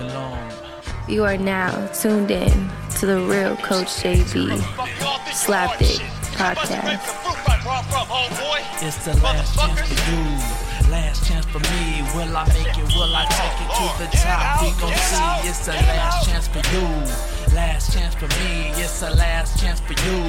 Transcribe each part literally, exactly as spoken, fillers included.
belong. You are now tuned in to the Real Coach J B Slapdick Podcast. It's the last chance for you, last chance for me. Will I make it? Will I take it to the top? We gon' see. It's the last chance for you. Last chance for me, it's the last chance for you.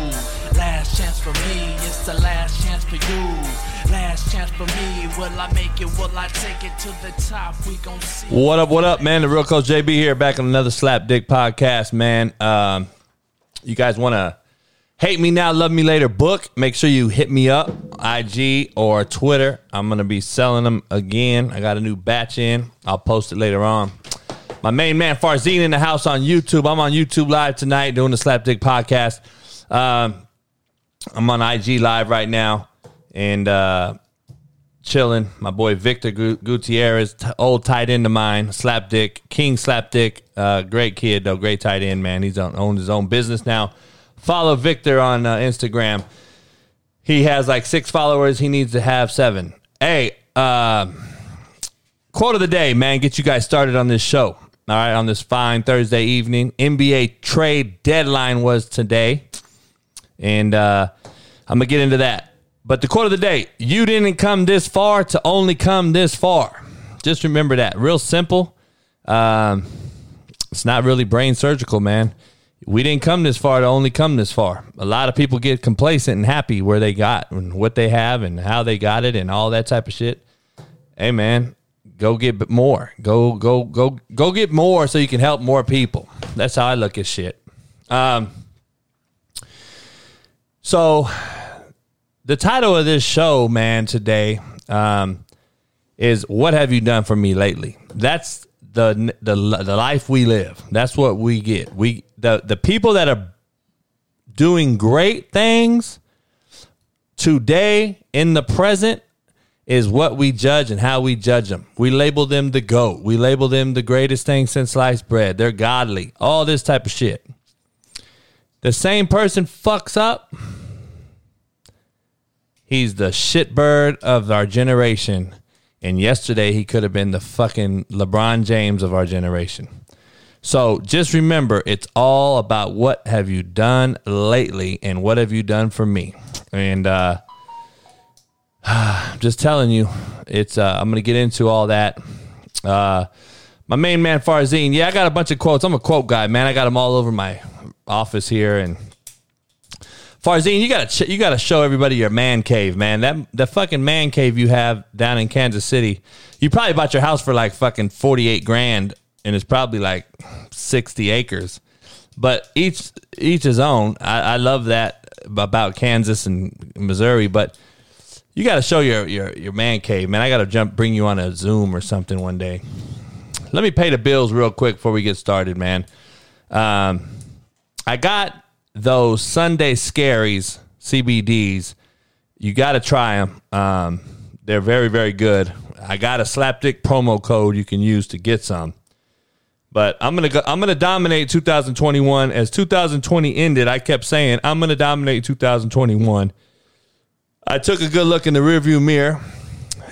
Last chance for me, it's the last chance for you. Last chance for me, will I make it? Will I take it to the top? We gon' see. What up, what up, man? The Real Coach J B here, back on another Slapdick Podcast, man. Um, you guys want to hate me now, love me later book? Make sure you hit me up, I G or Twitter. I'm going to be selling them again. I got a new batch in. I'll post it later on. My main man, Farzine, in the house on YouTube. I'm on YouTube Live tonight doing the Slapdick Podcast. Um, I'm on I G Live right now and uh, chilling. My boy Victor Gutierrez, t- old tight end of mine, Slapdick, King Slapdick. Uh, great kid, though. Great tight end, man. He's on, owns his own business now. Follow Victor on uh, Instagram. He has like six followers. He needs to have seven. Hey, uh, quote of the day, man. Get you guys started on this show. All right, on this fine Thursday evening, N B A trade deadline was today, and uh, I'm going to get into that. But the quote of the day, you didn't come this far to only come this far. Just remember that. Real simple. Um, it's not really brain surgical, man. We didn't come this far to only come this far. A lot of people get complacent and happy where they got and what they have and how they got it and all that type of shit. Hey, man. Go get more. Go, go, go, go get more so you can help more people. That's how I look at shit. Um, so the title of this show, man, today um, is What Have You Done For Me Lately? That's the, the the life we live. That's what we get. We the the people that are doing great things today in the present is what we judge and how we judge them. We label them the GOAT. We label them the greatest thing since sliced bread. They're godly. All this type of shit. The same person fucks up. He's the shitbird of our generation. And yesterday he could have been the fucking LeBron James of our generation. So just remember, it's all about what have you done lately and what have you done for me. And, uh, I'm just telling you, it's. Uh, I'm going to get into all that. Uh, my main man, Farzine. Yeah, I got a bunch of quotes. I'm a quote guy, man. I got them all over my office here. And Farzine, you got to ch- you got to show everybody your man cave, man. That the fucking man cave you have down in Kansas City. You probably bought your house for like fucking forty-eight grand, and it's probably like sixty acres. But each each his own. I, I love that about Kansas and Missouri, but. You got to show your, your your man cave, man. I got to jump, bring you on a Zoom or something one day. Let me pay the bills real quick before we get started, man. Um, I got those Sunday Scaries C B Ds. You got to try them. Um, they're very, very good. I got a Slapdick promo code you can use to get some. But I'm gonna go, I'm gonna dominate two thousand twenty-one. As two thousand twenty ended, I kept saying I'm gonna dominate two thousand twenty-one. I took a good look in the rearview mirror,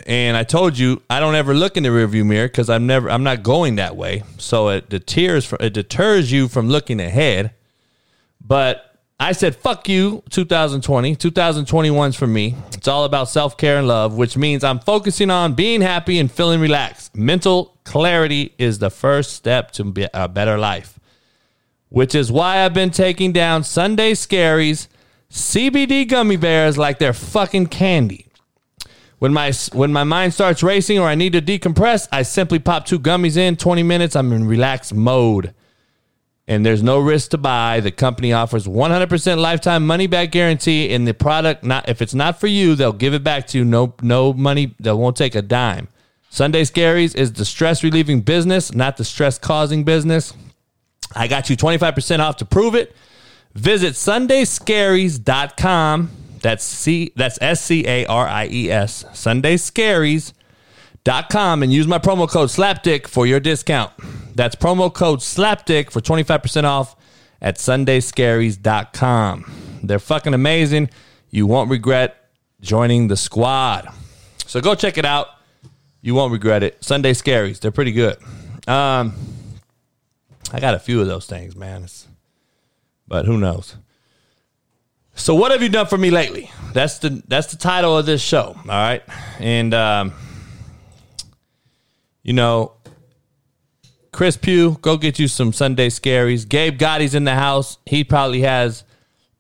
and I told you I don't ever look in the rearview mirror because I'm never, I'm not going that way. So it deters, it deters you from looking ahead. But I said, "Fuck you, two thousand twenty. two thousand twenty-one's for me. It's all about self-care and love, which means I'm focusing on being happy and feeling relaxed. Mental clarity is the first step to a better life, which is why I've been taking down Sunday Scaries." C B D gummy bears like they're fucking candy. When my when my mind starts racing or I need to decompress, I simply pop two gummies in. twenty minutes, I'm in relaxed mode. And there's no risk to buy. The company offers one hundred percent lifetime money-back guarantee in the product. Not if it's not for you, they'll give it back to you. No, no money. They won't take a dime. Sunday Scaries is the stress-relieving business, not the stress-causing business. I got you twenty-five percent off to prove it. Visit sunday scaries dot com. That's C that's S C A R I E S. sunday scaries dot com and use my promo code Slapdick for your discount. That's promo code Slapdick for twenty-five percent off at sunday scaries dot com. They're fucking amazing. You won't regret joining the squad. So go check it out. You won't regret it. Sunday Scaries. They're pretty good. Um I got a few of those things, man. It's, but who knows? So what have you done for me lately? That's the that's the title of this show, all right? And, um, you know, Chris Pugh, go get you some Sunday Scaries. Gabe Gotti's in the house. He probably has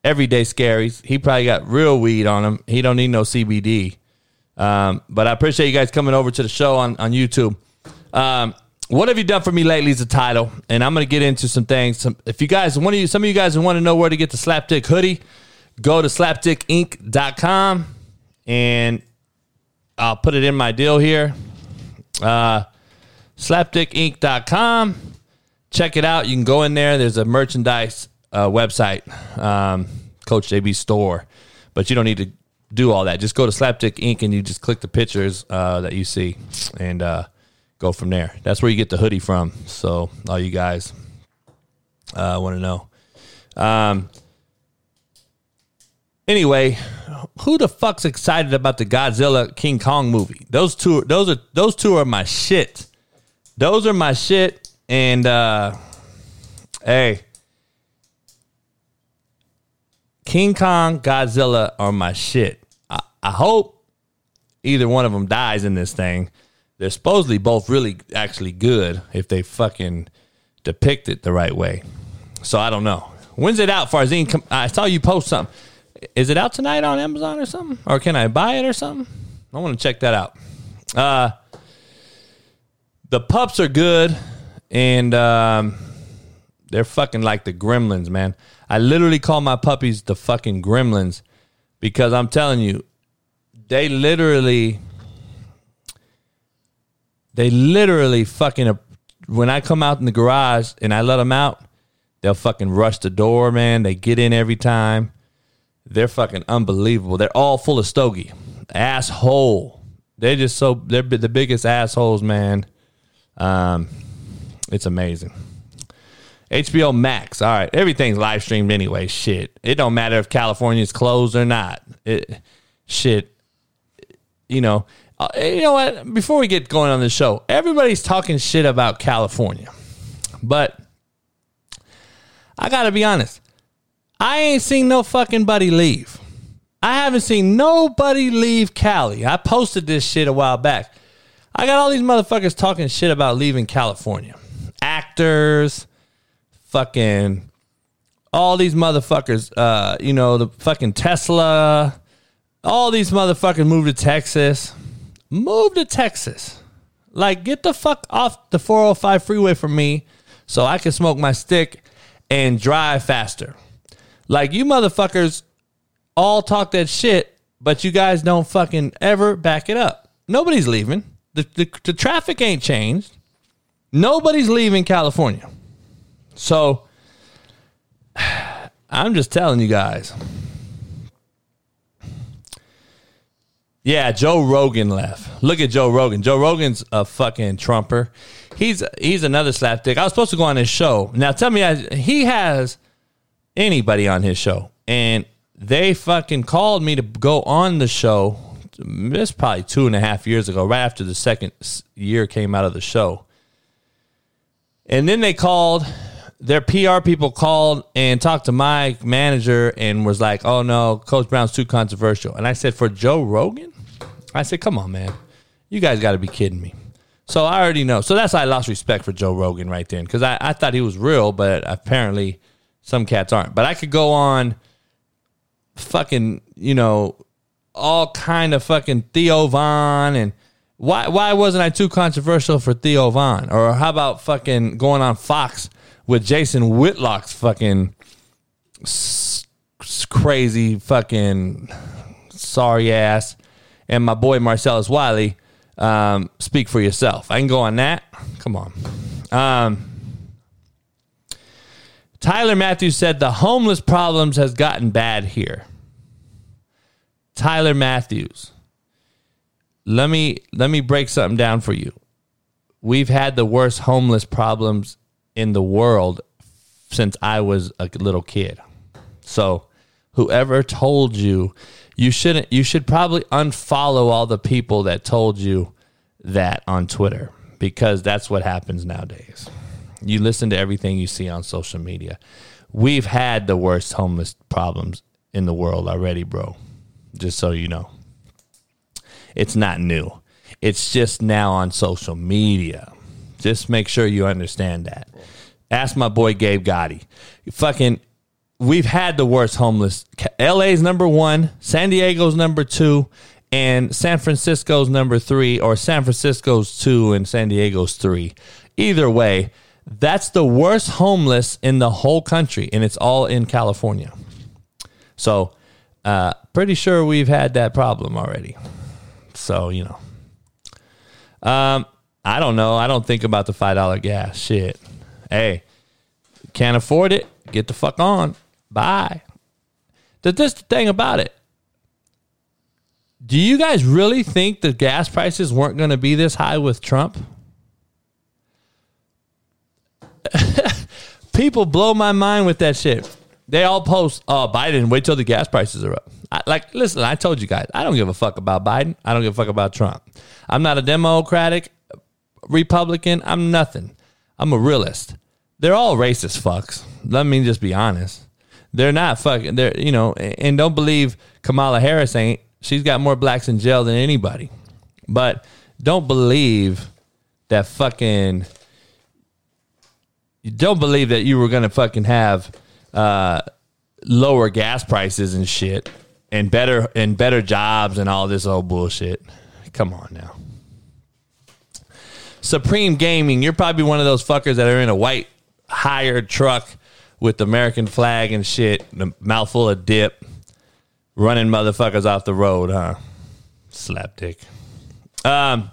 everyday Scaries. He probably got real weed on him. He don't need no C B D. Um, but I appreciate you guys coming over to the show on, on YouTube. Um, what have you done for me lately is the title, and I'm going to get into some things. Some, if you guys, one of you, some of you guys want to know where to get the Slapdick hoodie, go to slapdick inc dot com, and I'll put it in my deal here. Uh, slapdick inc dot com. Check it out. You can go in there. There's a merchandise uh, website, um, Coach J B store, but you don't need to do all that. Just go to Slapdick Inc and you just click the pictures uh, that you see and uh, go from there. That's where you get the hoodie from. So all you guys uh, want to know. Um. Anyway, who the fuck's excited about the Godzilla King Kong movie? Those two, those are those two are my shit. Those are my shit. And uh, hey, King Kong, Godzilla are my shit. I, I hope either one of them dies in this thing. They're supposedly both really actually good if they fucking depict it the right way. So I don't know. When's it out, Farzine? Come, I saw you post something. Is it out tonight on Amazon or something? Or can I buy it or something? I want to check that out. Uh, the pups are good. And um, they're fucking like the gremlins, man. I literally call my puppies the fucking gremlins because I'm telling you, they literally, they literally fucking, when I come out in the garage and I let them out, they'll fucking rush the door, man. They get in every time. They're fucking unbelievable. They're all full of Stogie. Asshole. They're just so, they're the biggest assholes, man. Um, it's amazing. H B O Max. All right. Everything's live streamed anyway. Shit. It don't matter if California's closed or not. It, shit. You know, uh, you know what? Before we get going on this show, everybody's talking shit about California. But I got to be honest. I ain't seen no fucking buddy leave. I haven't seen nobody leave Cali. I posted this shit a while back. I got all these motherfuckers talking shit about leaving California. Actors. Fucking all these motherfuckers, uh, you know, the fucking Tesla, all these motherfuckers moved to Texas, move to Texas. Like, get the fuck off the four oh five freeway from me so I can smoke my stick and drive faster. Like, you motherfuckers all talk that shit, but you guys don't fucking ever back it up. Nobody's leaving. The, the, the traffic ain't changed. Nobody's leaving California. So, I'm just telling you guys. Yeah, Joe Rogan left. Look at Joe Rogan. Joe Rogan's a fucking trumper. He's he's another slapdick. I was supposed to go on his show. Now, tell me, he has anybody on his show. And they fucking called me to go on the show. This probably two and a half years ago, right after the second year came out of the show. And then they called... Their P R people called and talked to my manager and was like, oh, no, Coach Brown's too controversial. And I said, for Joe Rogan? I said, come on, man. You guys got to be kidding me. So I already know. So that's how I lost respect for Joe Rogan right then because I, I thought he was real, but apparently some cats aren't. But I could go on fucking, you know, all kind of fucking Theo Von and why, why wasn't I too controversial for Theo Von? Or how about fucking going on Fox with Jason Whitlock's fucking s- s- crazy fucking sorry ass and my boy Marcellus Wiley, um, speak for yourself. I can go on that. Come on. Um, Tyler Matthews said the homeless problems has gotten bad here. Tyler Matthews. Let me, let me break something down for you. We've had the worst homeless problems in the world since I was a little kid. So whoever told you, you shouldn't, you should probably unfollow all the people that told you that on Twitter because that's what happens nowadays. You listen to everything you see on social media. We've had the worst homeless problems in the world already, bro. Just so you know. It's not new. It's just now on social media. Just make sure you understand that. Ask my boy Gabe Gotti. Fucking, we've had the worst homeless. L A's number one, San Diego's number two, and San Francisco's number three, or San Francisco's two and San Diego's three. Either way, that's the worst homeless in the whole country, and it's all in California. So, uh, pretty sure we've had that problem already. So, you know. Um, I don't know. I don't think about the five dollar gas. Shit. Hey, can't afford it. Get the fuck on. Bye. That's the thing about it. Do you guys really think the gas prices weren't going to be this high with Trump? People blow my mind with that shit. They all post, oh, Biden, wait till the gas prices are up. I, like, listen, I told you guys, I don't give a fuck about Biden. I don't give a fuck about Trump. I'm not a Democratic Republican. I'm nothing. I'm a realist. They're all racist fucks. Let me just be honest. They're not fucking, they're, you know, and don't believe Kamala Harris ain't. She's got more blacks in jail than anybody. But don't believe that fucking, you don't believe that you were going to fucking have uh, lower gas prices and shit and better and better jobs and all this old bullshit. Come on now. Supreme Gaming, you're probably one of those fuckers that are in a white hired truck with the American flag and shit, and a mouthful of dip, running motherfuckers off the road, huh? Slapdick. Um,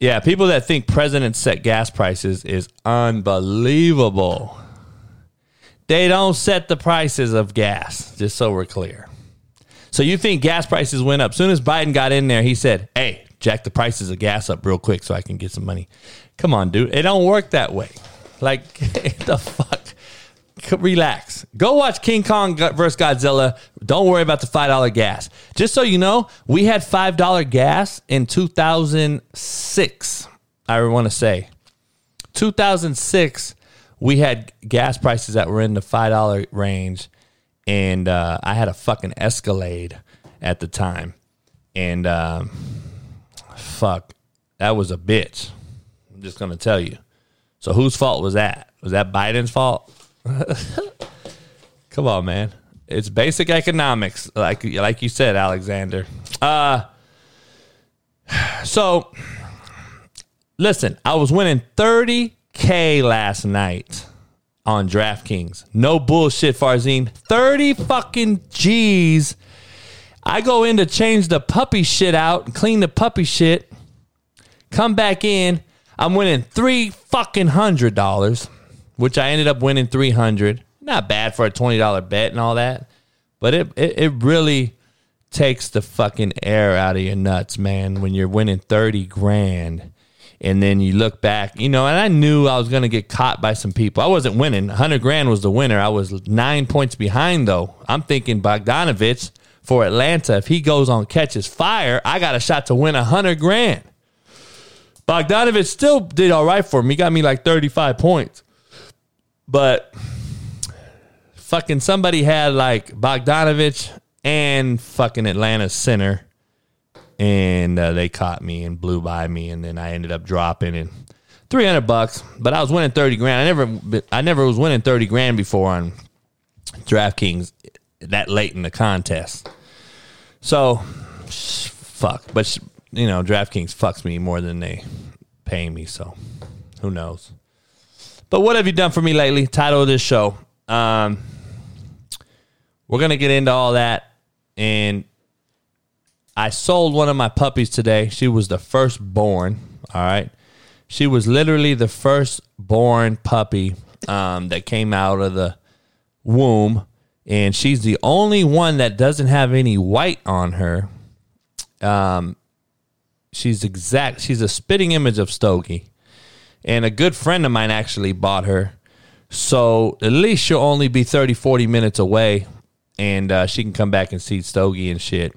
yeah, people that think presidents set gas prices is unbelievable. They don't set the prices of gas, just so we're clear. So you think gas prices went up. Soon as Biden got in there, he said, hey, jack the prices of gas up real quick so I can get some money. Come on, dude. It don't work that way. Like, the fuck? Relax. Go watch King Kong versus Godzilla. Don't worry about the five dollar gas. Just so you know, we had five dollar gas in two thousand six, I want to say. two thousand six, we had gas prices that were in the five dollar range, and uh, I had a fucking Escalade at the time. And um, fuck, that was a bitch. I'm just going to tell you. So whose fault was that? Was that Biden's fault? Come on, man. It's basic economics, like like you said, Alexander. Uh, so, listen, I was winning thirty K last night on DraftKings. No bullshit, Farzine. thirty fucking G's. I go in to change the puppy shit out, clean the puppy shit, come back in. I'm winning three fucking hundred dollars. Which I ended up winning three hundred dollars. Not bad for a twenty dollar bet and all that. But it, it it really takes the fucking air out of your nuts, man, when you're winning thirty grand. And then you look back, you know, and I knew I was going to get caught by some people. I wasn't winning. one hundred grand was the winner. I was nine points behind, though. I'm thinking Bogdanovich for Atlanta. If he goes on catches fire, I got a shot to win one hundred grand. Bogdanovich still did all right for me. He got me like thirty-five points. But fucking somebody had like Bogdanovich and fucking Atlanta center, and uh, they caught me and blew by me, and then I ended up dropping in three hundred bucks. But I was winning thirty grand. I never, I never was winning thirty grand before on DraftKings that late in the contest. So fuck, but you know DraftKings fucks me more than they pay me, so who knows. But what have you done for me lately? Title of this show. Um, we're going to get into all that. And I sold one of my puppies today. She was the firstborn. All right. She was literally the firstborn puppy um, that came out of the womb. And she's the only one that doesn't have any white on her. Um, she's exact. She's a spitting image of Stogie. And a good friend of mine actually bought her. So at least she'll only be thirty, forty minutes away. And uh, she can come back and see Stogie and shit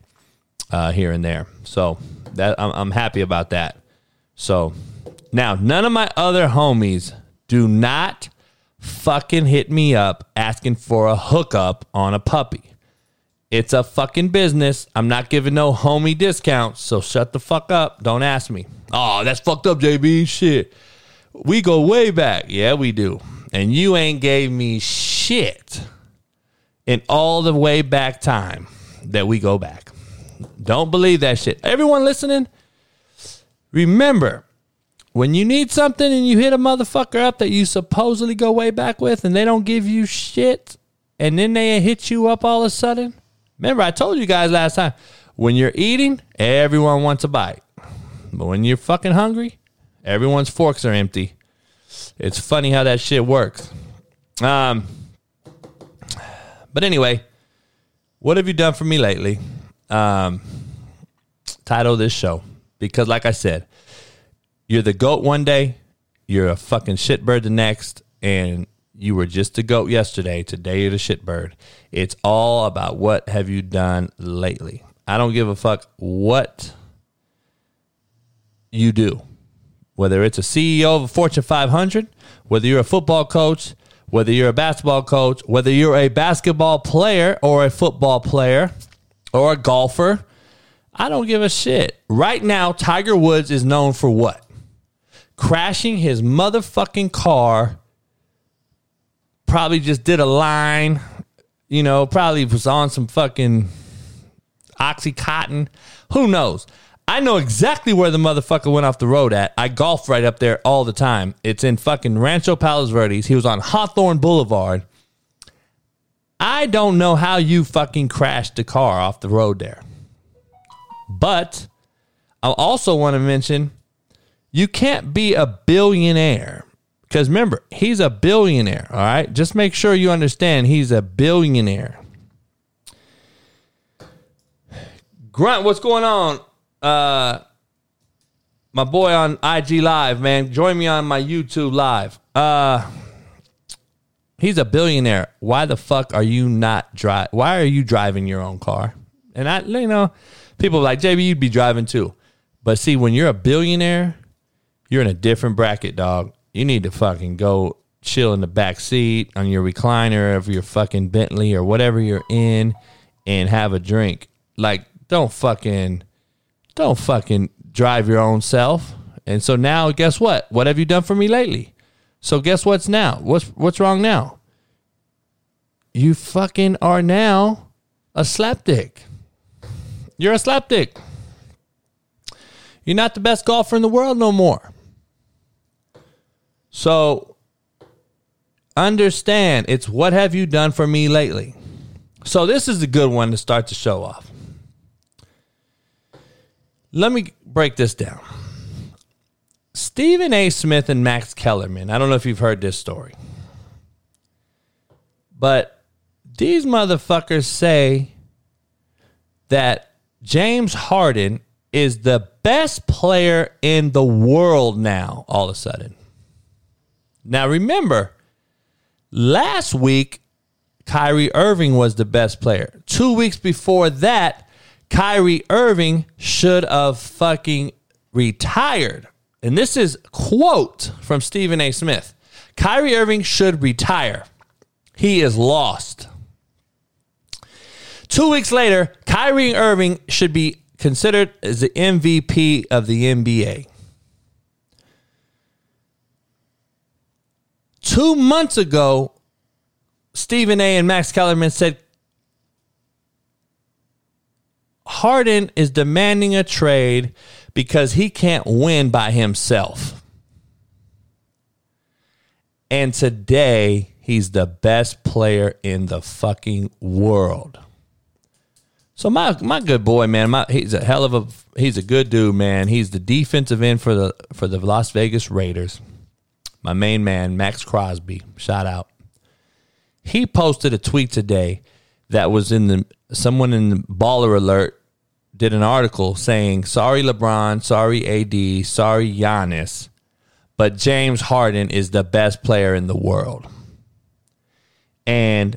uh, here and there. So that I'm, I'm happy about that. So now none of my other homies do not fucking hit me up asking for a hookup on a puppy. It's a fucking business. I'm not giving no homie discounts, so shut the fuck up. Don't ask me. Oh, that's fucked up, J B. Shit. We go way back. Yeah, we do. And you ain't gave me shit in all the way back time that we go back. Don't believe that shit. Everyone listening, remember, when you need something and you hit a motherfucker up that you supposedly go way back with and they don't give you shit and then they hit you up all of a sudden, remember, I told you guys last time, when you're eating, everyone wants a bite. But when you're fucking hungry, everyone's forks are empty. It's funny how that shit works. Um, but anyway, what have you done for me lately? Um, title of this show. Because like I said, you're the GOAT one day, you're a fucking shitbird the next, and you were just the GOAT yesterday. Today you're the shitbird. It's all about what have you done lately. I don't give a fuck what you do. Whether it's a C E O of a Fortune five hundred, whether you're a football coach, whether you're a basketball coach, whether you're a basketball player or a football player or a golfer, I don't give a shit. Right now, Tiger Woods is known for what? Crashing his motherfucking car. Probably just did a line, you know, probably was on some fucking Oxycontin. Who knows? I know exactly where the motherfucker went off the road at. I golf right up there all the time. It's in fucking Rancho Palos Verdes. He was on Hawthorne Boulevard. I don't know how you fucking crashed the car off the road there. But I also want to mention, you can't be a billionaire. Because remember, he's a billionaire, all right? Just make sure you understand he's a billionaire. Grunt, what's going on? Uh, my boy on I G Live, man. Join me on my YouTube Live. Uh, he's a billionaire. Why the fuck are you not drive? Why are you driving your own car? And I, you know, people are like, J B, you'd be driving too. But see, when you're a billionaire, you're in a different bracket, dog. You need to fucking go chill in the back seat on your recliner of your fucking Bentley or whatever you're in and have a drink. Like, don't fucking... Don't fucking drive your own self. And so now, guess what? What have you done for me lately? So guess what's now? What's what's wrong now? You fucking are now a slapdick. You're a slapdick. You're not the best golfer in the world no more. So understand, it's what have you done for me lately? So this is a good one to start the show off. Let me break this down. Stephen A. Smith and Max Kellerman. I don't know if you've heard this story. But these motherfuckers say that James Harden is the best player in the world now, all of a sudden. Now, remember, last week, Kyrie Irving was the best player. Two weeks before that, Kyrie Irving should have fucking retired. And this is quote from Stephen A. Smith. Kyrie Irving should retire. He is lost. Two weeks later, Kyrie Irving should be considered as the M V P of the N B A. Two months ago, Stephen A. and Max Kellerman said Harden is demanding a trade because he can't win by himself. And today, he's the best player in the fucking world. So my my good boy, man, my, he's a hell of a he's a good dude, man. He's the defensive end for the for the Las Vegas Raiders. My main man, Max Crosby, shout out. He posted a tweet today that was in the someone in the Baller Alert did an article saying, sorry, LeBron, sorry, A D, sorry, Giannis, but James Harden is the best player in the world. And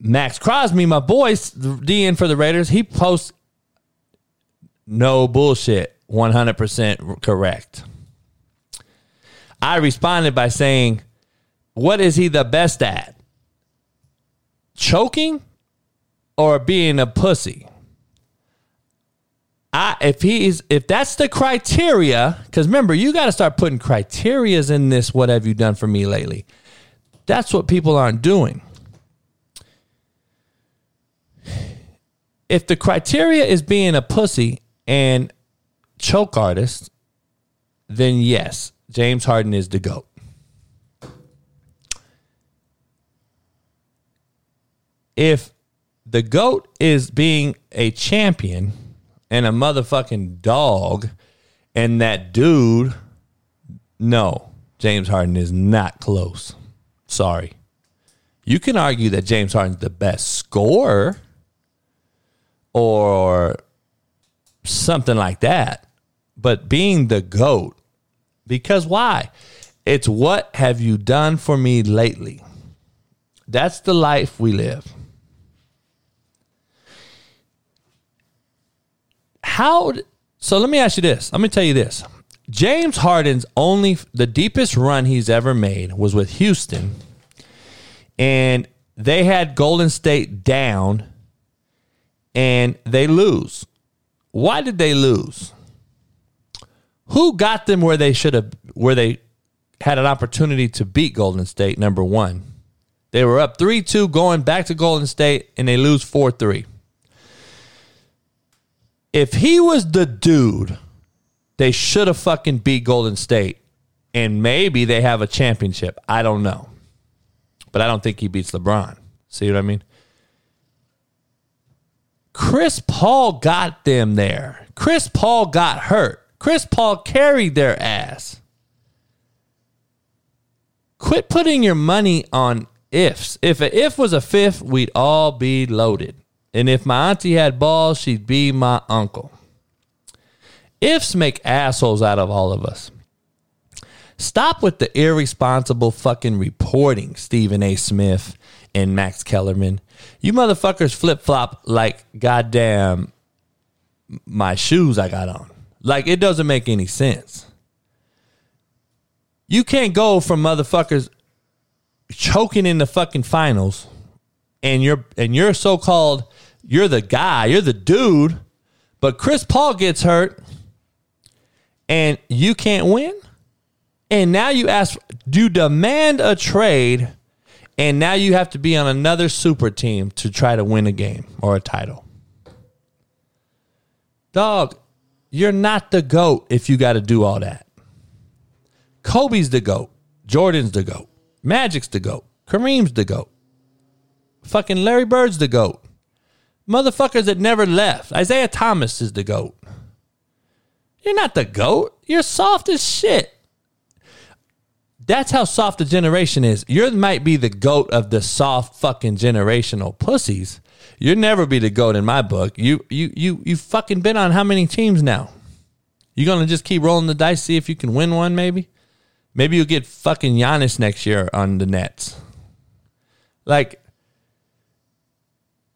Max Crosby, my boy, D N for the Raiders, he posts, no bullshit. one hundred percent correct. I responded by saying, what is he the best at? Choking or being a pussy? I, if he is, if that's the criteria, because remember, you got to start putting criterias in this. What have you done for me lately? That's what people aren't doing. If the criteria is being a pussy and choke artist, then yes, James Harden is the GOAT. If the GOAT is being a champion and a motherfucking dog and that dude, no, James Harden is not close. Sorry. You can argue that James Harden's the best scorer or something like that, but being the GOAT, because why? It's what have you done for me lately? That's the life we live. How? So let me ask you this. Let me tell you this. James Harden's only, the deepest run he's ever made was with Houston, and they had Golden State down, and they lose. Why did they lose? Who got them where they should have, where they had an opportunity to beat Golden State, number one? They were up three two going back to Golden State, and they lose four three. If he was the dude, they should have fucking beat Golden State, and maybe they have a championship. I don't know. But I don't think he beats LeBron. See what I mean? Chris Paul got them there. Chris Paul got hurt. Chris Paul carried their ass. Quit putting your money on ifs. If an if was a fifth, we'd all be loaded. And if my auntie had balls, she'd be my uncle. Ifs make assholes out of all of us. Stop with the irresponsible fucking reporting, Stephen A. Smith and Max Kellerman. You motherfuckers flip-flop like goddamn my shoes I got on. Like, it doesn't make any sense. You can't go from motherfuckers choking in the fucking finals and you're and you're so-called, you're the guy, you're the dude, but Chris Paul gets hurt and you can't win. And now you ask, you demand a trade, and now you have to be on another super team to try to win a game or a title. Dog. You're not the GOAT if you got to do all that. Kobe's the GOAT. Jordan's the GOAT. Magic's the GOAT. Kareem's the GOAT. Fucking Larry Bird's the GOAT. Motherfuckers that never left. Isaiah Thomas is the GOAT. You're not the GOAT. You're soft as shit. That's how soft the generation is. You might be the GOAT of the soft fucking generational pussies. You'll never be the GOAT in my book. You you you you fucking been on how many teams now? You're going to just keep rolling the dice, see if you can win one maybe? Maybe you'll get fucking Giannis next year on the Nets. Like,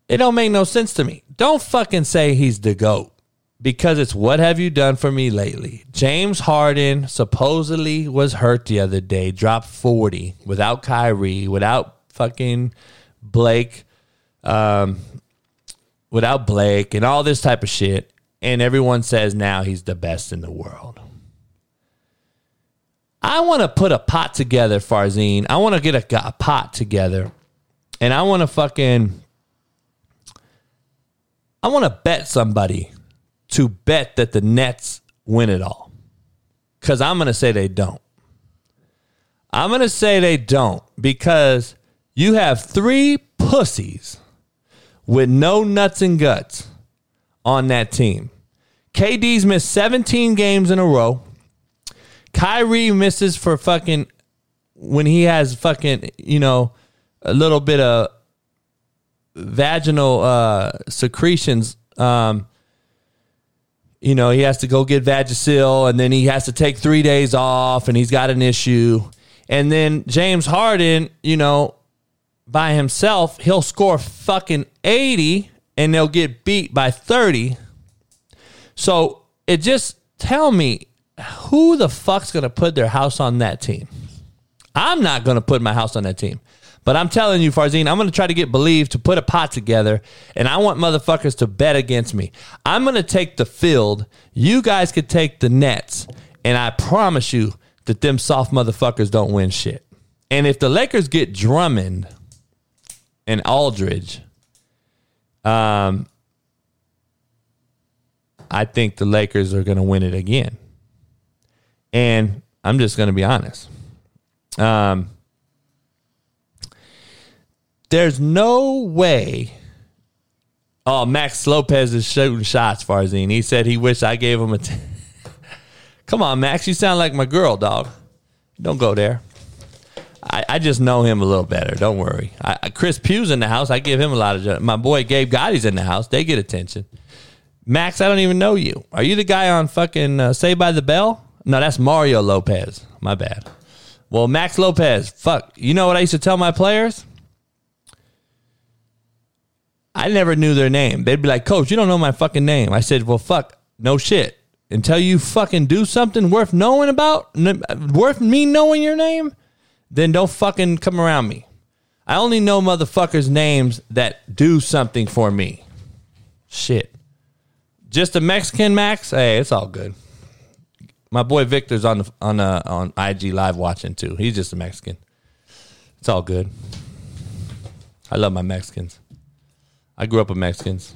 it don't make no sense to me. Don't fucking say he's the GOAT because it's what have you done for me lately? James Harden supposedly was hurt the other day, dropped forty without Kyrie, without fucking Blake, Um, without Blake and all this type of shit, and everyone says now he's the best in the world. I want to put a pot together, Farzine. I want to get a, a pot together, and I want to fucking, I want to bet somebody to bet that the Nets win it all, because I'm going to say they don't. I'm going to say they don't because you have three pussies with no nuts and guts on that team. K D's missed seventeen games in a row. Kyrie misses for fucking when he has fucking, you know, a little bit of vaginal uh, secretions. Um, you know, he has to go get Vagisil and then he has to take three days off and he's got an issue. And then James Harden, you know, by himself, he'll score fucking eighty and they'll get beat by thirty. So it just Tell me, who the fuck's going to put their house on that team? I'm not going to put my house on that team. But I'm telling you, Farzine, I'm going to try to get Believe to put a pot together, and I want motherfuckers to bet against me. I'm going to take the field. You guys could take the Nets, and I promise you that them soft motherfuckers don't win shit. And if the Lakers get Drummond and Aldridge, um, I think the Lakers are going to win it again. And I'm just going to be honest. Um, there's no way. Oh, Max Lopez is shooting shots, Farzine. He said he wished I gave him a ten. Come on, Max. You sound like my girl, dog. Don't go there. I, I just know him a little better. Don't worry. I, I, Chris Pugh's in the house. I give him a lot of... My boy Gabe Gotti's in the house. They get attention. Max, I don't even know you. Are you the guy on fucking uh, Saved by the Bell? No, that's Mario Lopez. My bad. Well, Max Lopez, fuck. You know what I used to tell my players? I never knew their name. They'd be like, Coach, you don't know my fucking name. I said, well, fuck. No shit. Until you fucking do something worth knowing about, n- worth me knowing your name, then don't fucking come around me. I only know motherfuckers' names that do something for me. Shit. Just a Mexican, Max? Hey, it's all good. My boy Victor's on the, on uh, on I G Live watching, too. He's just a Mexican. It's all good. I love my Mexicans. I grew up with Mexicans.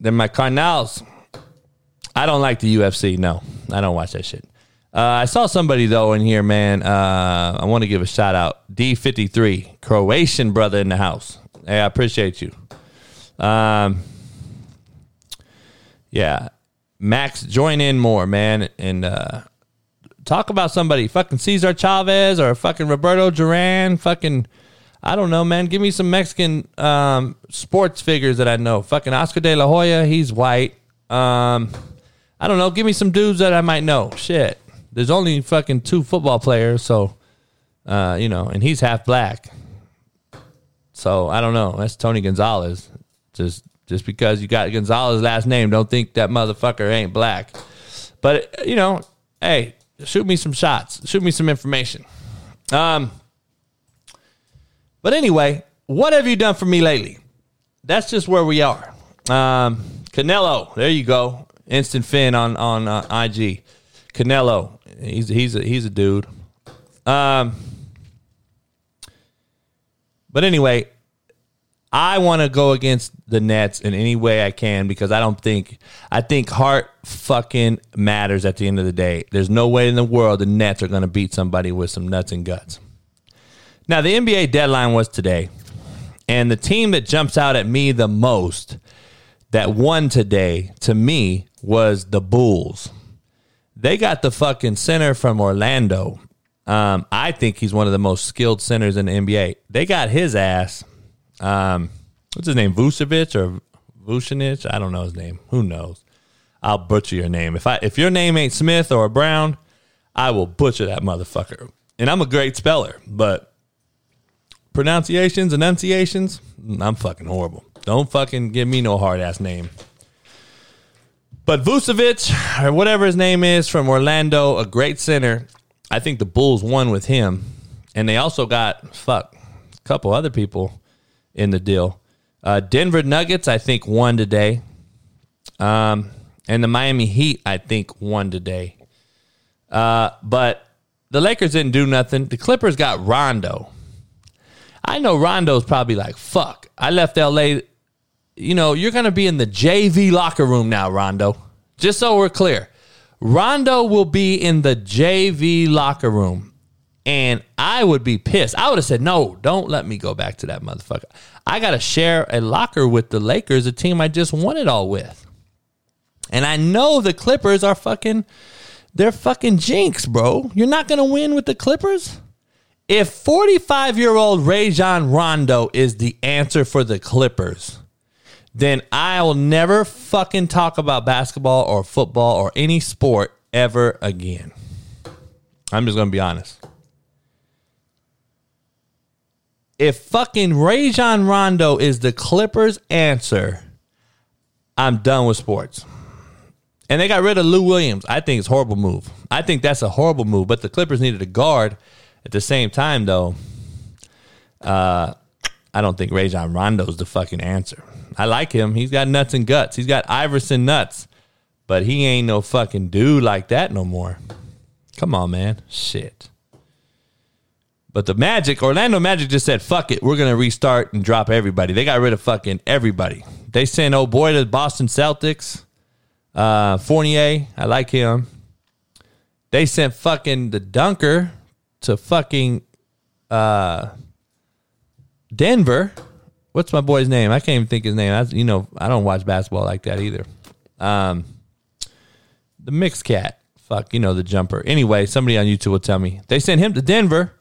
They're my carnals. I don't like the U F C. No, I don't watch that shit. Uh, I saw somebody, though, in here, man. Uh, I want to give a shout-out. D fifty-three, Croatian brother in the house. Hey, I appreciate you. Um, yeah. Max, join in more, man, and uh, talk about somebody. Fucking Cesar Chavez or fucking Roberto Duran. Fucking, I don't know, man. Give me some Mexican um, sports figures that I know. Fucking Oscar De La Hoya. He's white. Um, I don't know. Give me some dudes that I might know. Shit. There's only fucking two football players, so, uh, you know, and he's half black. So, I don't know. That's Tony Gonzalez. Just just because you got Gonzalez's last name, don't think that motherfucker ain't black. But, you know, hey, shoot me some shots. Shoot me some information. Um. But anyway, what have you done for me lately? That's just where we are. Um, Canelo, there you go. Instant Finn on, on uh, I G. Canelo. He's he's a, he's a dude. Um, but anyway, I want to go against the Nets in any way I can because I don't think I think heart fucking matters at the end of the day. There's no way in the world the Nets are going to beat somebody with some nuts and guts. Now, the N B A deadline was today, and the team that jumps out at me the most that won today, to me, was the Bulls. They got the fucking center from Orlando. Um, I think he's one of the most skilled centers in the N B A. They got his ass. Um, what's his name? Vucevic or Vucinic? I don't know his name. Who knows? I'll butcher your name. If I if your name ain't Smith or Brown, I will butcher that motherfucker. And I'm a great speller, but pronunciations, enunciations, I'm fucking horrible. Don't fucking give me no hard-ass name. But Vucevic, or whatever his name is, from Orlando, a great center. I think the Bulls won with him. And they also got, fuck, a couple other people in the deal. Uh, Denver Nuggets, I think, won today. Um, and the Miami Heat, I think, won today. Uh, but the Lakers didn't do nothing. The Clippers got Rondo. I know Rondo's probably like, fuck, I left L A. You know, you're going to be in the J V locker room now, Rondo. Just so we're clear. Rondo will be in the J V locker room. And I would be pissed. I would have said, no, don't let me go back to that motherfucker. I got to share a locker with the Lakers, a team I just won it all with. And I know the Clippers are fucking, they're fucking jinx, bro. You're not going to win with the Clippers? If forty-five-year-old Rajon Rondo is the answer for the Clippers, then I will never fucking talk about basketball or football or any sport ever again. I'm just going to be honest. If fucking Rajon Rondo is the Clippers' answer, I'm done with sports. And they got rid of Lou Williams. I think it's a horrible move. I think that's a horrible move. But the Clippers needed a guard. At the same time, though, uh, I don't think Rajon Rondo's the fucking answer. I like him. He's got nuts and guts. He's got Iverson nuts. But he ain't no fucking dude like that no more. Come on, man. Shit. But the Magic, Orlando Magic just said, fuck it. We're going to restart and drop everybody. They got rid of fucking everybody. They sent old boy to the Boston Celtics. Uh, Fournier, I like him. They sent fucking the dunker to fucking uh, Denver. What's my boy's name? I can't even think his name. I, you know, I don't watch basketball like that either. Um, the mixed cat, fuck, you know, the jumper. Anyway, somebody on YouTube will tell me. They sent him to Denver,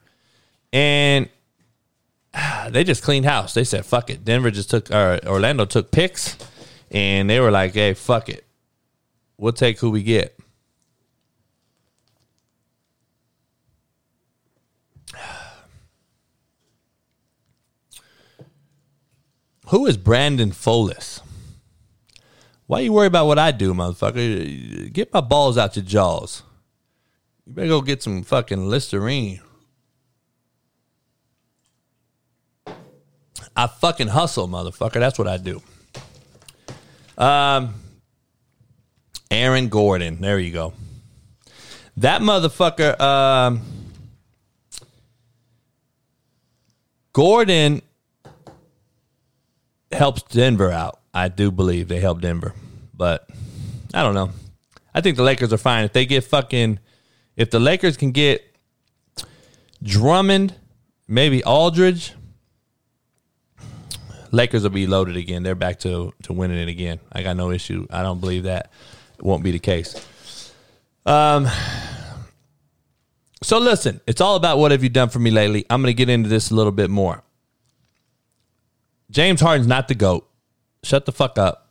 and ah, they just cleaned house. They said, fuck it. Denver just took, or Orlando took picks. And they were like, hey, fuck it. We'll take who we get. Who is Brandon Foles? Why you worry about what I do, motherfucker? Get my balls out your jaws. You better go get some fucking Listerine. I fucking hustle, motherfucker. That's what I do. Um, Aaron Gordon. There you go. That motherfucker. Um, Gordon helps Denver out. I do believe they help Denver, but I don't know. I think the Lakers are fine if they get fucking. If the Lakers can get Drummond, maybe Aldridge. Lakers will be loaded again. They're back to, to winning it again. I got no issue. I don't believe that. It won't be the case. Um. So, listen, it's all about what have you done for me lately. I'm going to get into this a little bit more. James Harden's not the GOAT. Shut the fuck up.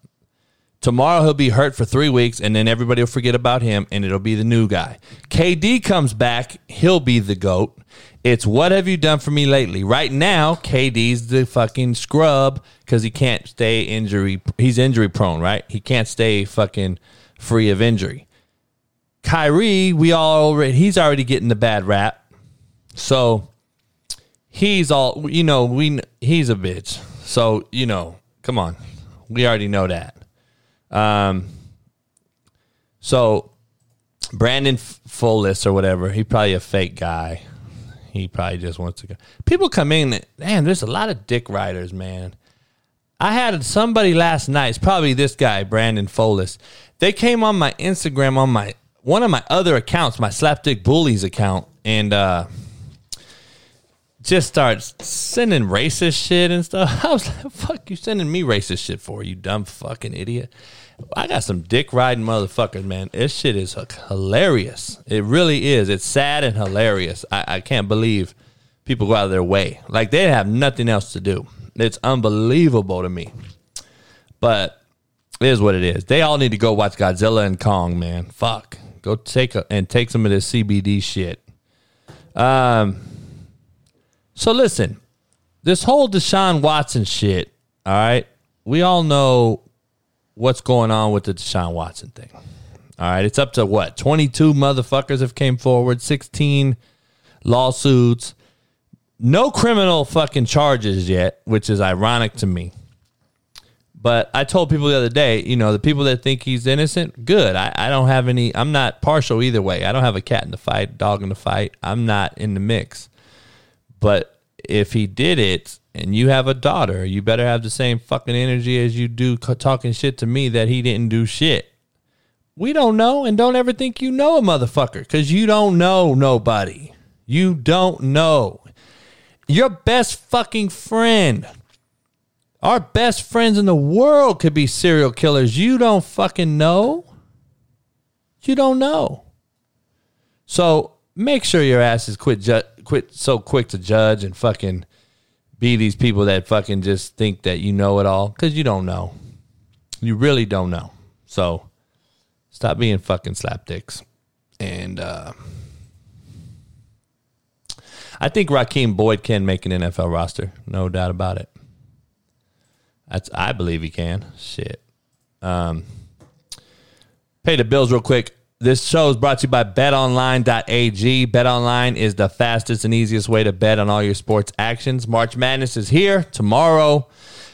Tomorrow he'll be hurt for three weeks, and then everybody will forget about him, and it'll be the new guy. K D comes back. He'll be the GOAT. It's what have you done for me lately? Right now, K D's the fucking scrub because he can't stay injury. He's injury prone, right? He can't stay fucking free of injury. Kyrie, we all already, he's already getting the bad rap. So he's all, you know, we he's a bitch. So, you know, come on. We already know that. Um. So Brandon Foles or whatever, he probably a fake guy. He probably just wants to go. People come in and, man, there's a lot of dick riders, man. I had somebody last night, it's probably this guy, Brandon Foles. They came on my Instagram, on my one of my other accounts, my Slapdick Bullies account, and uh, just starts sending racist shit and stuff. I was like, fuck you sending me racist shit for, you dumb fucking idiot. I got some dick riding motherfuckers, man. This shit is hilarious. It really is. It's sad and hilarious. I, I can't believe people go out of their way. Like, they have nothing else to do. It's unbelievable to me. But it is what it is. They all need to go watch Godzilla and Kong, man. Fuck. Go take a, and take some of this C B D shit. Um. So, listen. This whole Deshaun Watson shit, all right? We all know what's going on with the Deshaun Watson thing. All right, it's up to what? twenty-two motherfuckers have came forward, sixteen lawsuits, no criminal fucking charges yet, which is ironic to me. But I told people the other day, you know, the people that think he's innocent, good. I, I don't have any, I'm not partial either way. I don't have a cat in the fight, dog in the fight. I'm not in the mix. But if he did it, and you have a daughter, you better have the same fucking energy as you do talking shit to me that he didn't do shit. We don't know, and don't ever think you know a motherfucker, because you don't know nobody. You don't know. Your best fucking friend, our best friends in the world could be serial killers. You don't fucking know. You don't know. So make sure your ass is quit, ju- quit so quick to judge and fucking be these people that fucking just think that you know it all, because you don't know. You really don't know. So stop being fucking slapdicks. And uh, I think Raheem Boyd can make an N F L roster. No doubt about it. That's, I believe he can. Shit. Um, pay the bills real quick. This show is brought to you by bet online dot a g. BetOnline is the fastest and easiest way to bet on all your sports actions. March Madness is here tomorrow,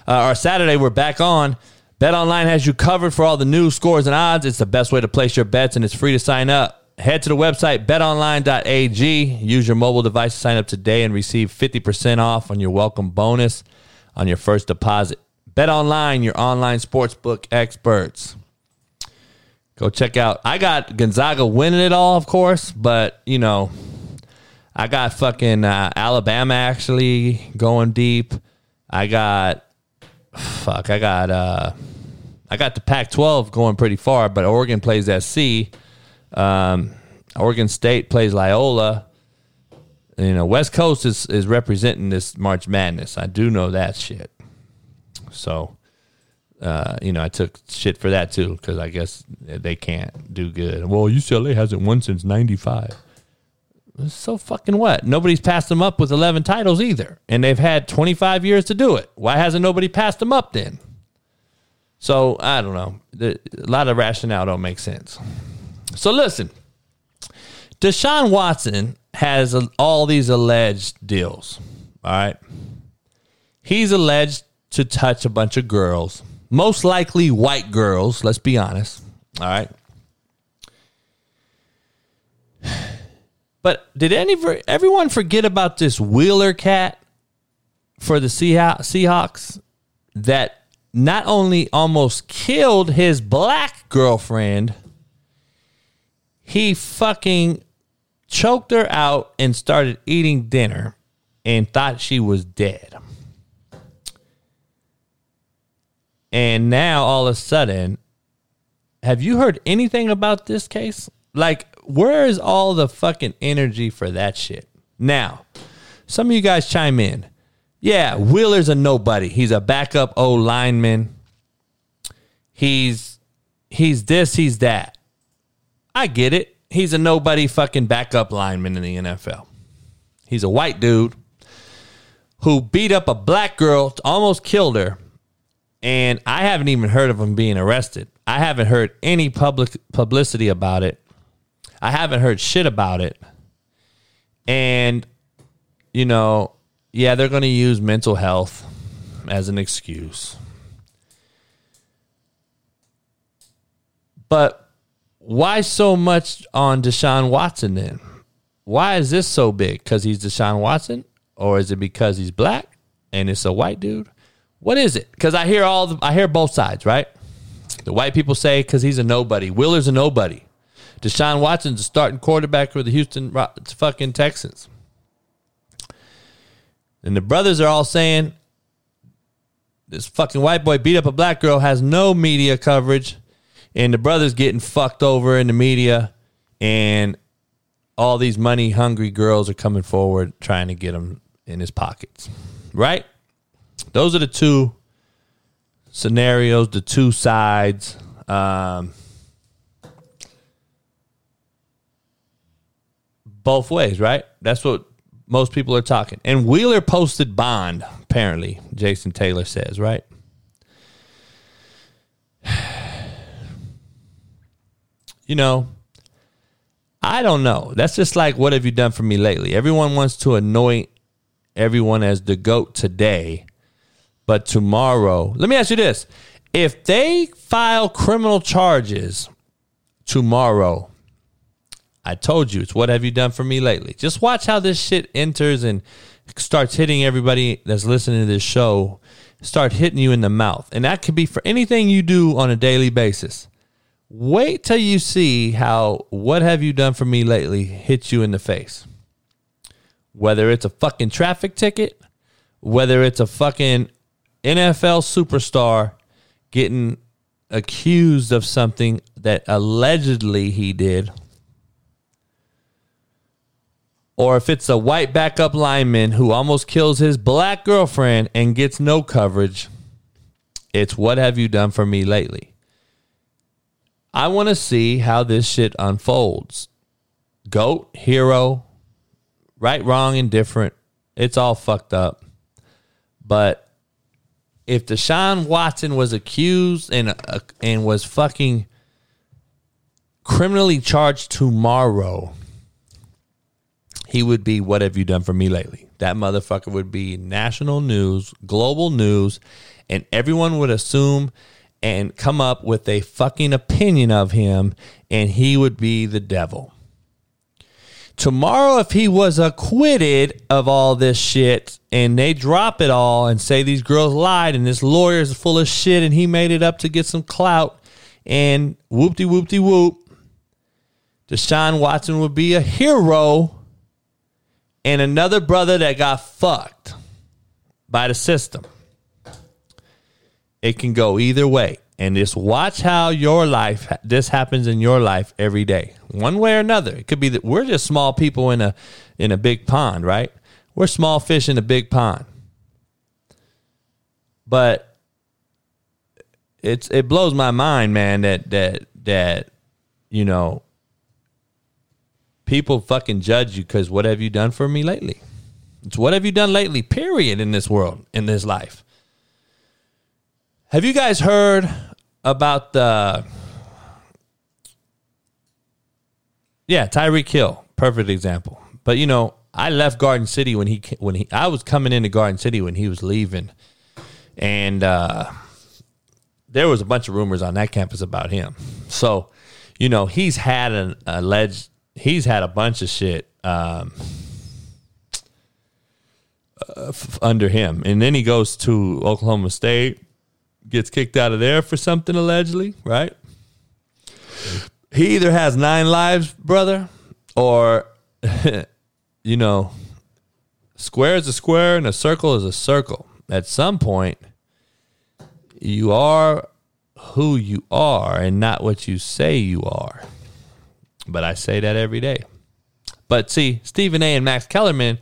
uh, or Saturday. We're back on. BetOnline has you covered for all the news, scores, and odds. It's the best way to place your bets, and it's free to sign up. Head to the website, bet online dot a g. Use your mobile device to sign up today and receive fifty percent off on your welcome bonus on your first deposit. BetOnline, your online sportsbook experts. Go check out. I got Gonzaga winning it all, of course, but, you know, I got fucking uh, Alabama actually going deep. I got, fuck, I got, uh, I got the Pac twelve going pretty far, but Oregon plays S C. Um, Oregon State plays Loyola. You know, West Coast is, is representing this March Madness. I do know that shit. So... Uh, you know, I took shit for that, too, because I guess they can't do good. Well, U C L A hasn't won since ninety-five. So fucking what? Nobody's passed them up with eleven titles either, and they've had twenty-five years to do it. Why hasn't nobody passed them up then? So, I don't know. The, a lot of rationale don't make sense. So, listen. Deshaun Watson has all these alleged deals, all right? He's alleged to touch a bunch of girls. Most likely white girls, let's be honest. All right. But did any everyone forget about this Wheeler cat for the Seahawks that not only almost killed his black girlfriend, he fucking choked her out and started eating dinner and thought she was dead. And now, all of a sudden, have you heard anything about this case? Like, where is all the fucking energy for that shit? Now, some of you guys chime in. Yeah, Wheeler's a nobody. He's a backup old lineman. He's he's this, he's that. I get it. He's a nobody fucking backup lineman in the N F L. He's a white dude who beat up a black girl, almost killed her. And I haven't even heard of him being arrested. I haven't heard any public publicity about it. I haven't heard shit about it. And, you know, yeah, they're going to use mental health as an excuse. But why so much on Deshaun Watson then? Why is this so big? Because he's Deshaun Watson? Or is it because he's black and it's a white dude? What is it? Because I hear all the, I hear both sides, right? The white people say because he's a nobody. Wheeler's a nobody. Deshaun Watson's a starting quarterback for the Houston fucking Texans. And the brothers are all saying this fucking white boy beat up a black girl, has no media coverage, and the brother's getting fucked over in the media, and all these money-hungry girls are coming forward trying to get him in his pockets, right? Those are the two scenarios, the two sides. Um, both ways, right? That's what most people are talking. And Wheeler posted bond, apparently, Jason Taylor says, right? You know, I don't know. That's just like, what have you done for me lately? Everyone wants to anoint everyone as the GOAT today. But tomorrow, let me ask you this. If they file criminal charges tomorrow, I told you, it's what have you done for me lately? Just watch how this shit enters and starts hitting everybody that's listening to this show, start hitting you in the mouth. And that could be for anything you do on a daily basis. Wait till you see how what have you done for me lately hits you in the face. Whether it's a fucking traffic ticket, whether it's a fucking N F L superstar getting accused of something that allegedly he did, or if it's a white backup lineman who almost kills his black girlfriend and gets no coverage, it's what have you done for me lately? I want to see how this shit unfolds. GOAT, hero, right, wrong, indifferent. It's all fucked up. But if Deshaun Watson was accused and uh, and was fucking criminally charged tomorrow, he would be "What have you done for me lately?" That motherfucker would be national news, global news, and everyone would assume and come up with a fucking opinion of him, and he would be the devil. Tomorrow, if he was acquitted of all this shit and they drop it all and say these girls lied and this lawyer is full of shit and he made it up to get some clout and whoop-de-whoop-de-whoop, Deshaun Watson would be a hero and another brother that got fucked by the system. It can go either way. And just watch how your life, this happens in your life every day. One way or another. It could be that we're just small people in a in a big pond, right? We're small fish in a big pond. But it's it blows my mind, man, that that that you know, people fucking judge you because what have you done for me lately? It's what have you done lately, period, in this world, in this life. Have you guys heard about the, yeah, Tyreek Hill, perfect example. But, you know, I left Garden City when he, when he, I was coming into Garden City when he was leaving. And uh, there was a bunch of rumors on that campus about him. So, you know, he's had an alleged, he's had a bunch of shit um, uh, f- under him. And then he goes to Oklahoma State. Gets kicked out of there for something allegedly, right? He either has nine lives, brother, or, you know, square is a square and a circle is a circle. At some point, you are who you are and not what you say you are. But I say that every day. But see, Stephen A. and Max Kellerman,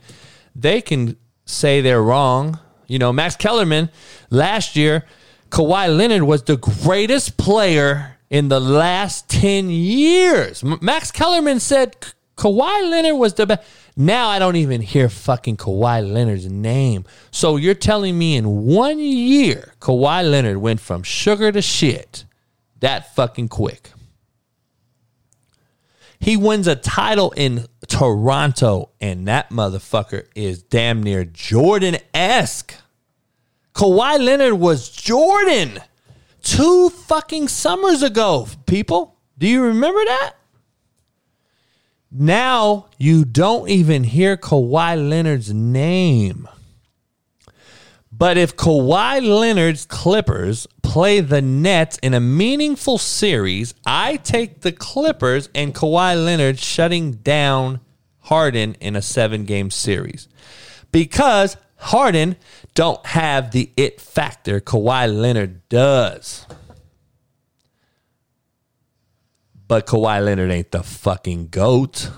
they can say they're wrong. You know, Max Kellerman, last year, Kawhi Leonard was the greatest player in the last ten years. Max Kellerman said Kawhi Leonard was the best. Now I don't even hear fucking Kawhi Leonard's name. So you're telling me in one year, Kawhi Leonard went from sugar to shit that fucking quick. He wins a title in Toronto, and that motherfucker is damn near Jordan-esque. Kawhi Leonard was Jordan two fucking summers ago, people. Do you remember that? Now you don't even hear Kawhi Leonard's name. But if Kawhi Leonard's Clippers play the Nets in a meaningful series, I take the Clippers and Kawhi Leonard shutting down Harden in a seven-game series. Because Harden don't have the it factor Kawhi Leonard does. But Kawhi Leonard ain't the fucking GOAT.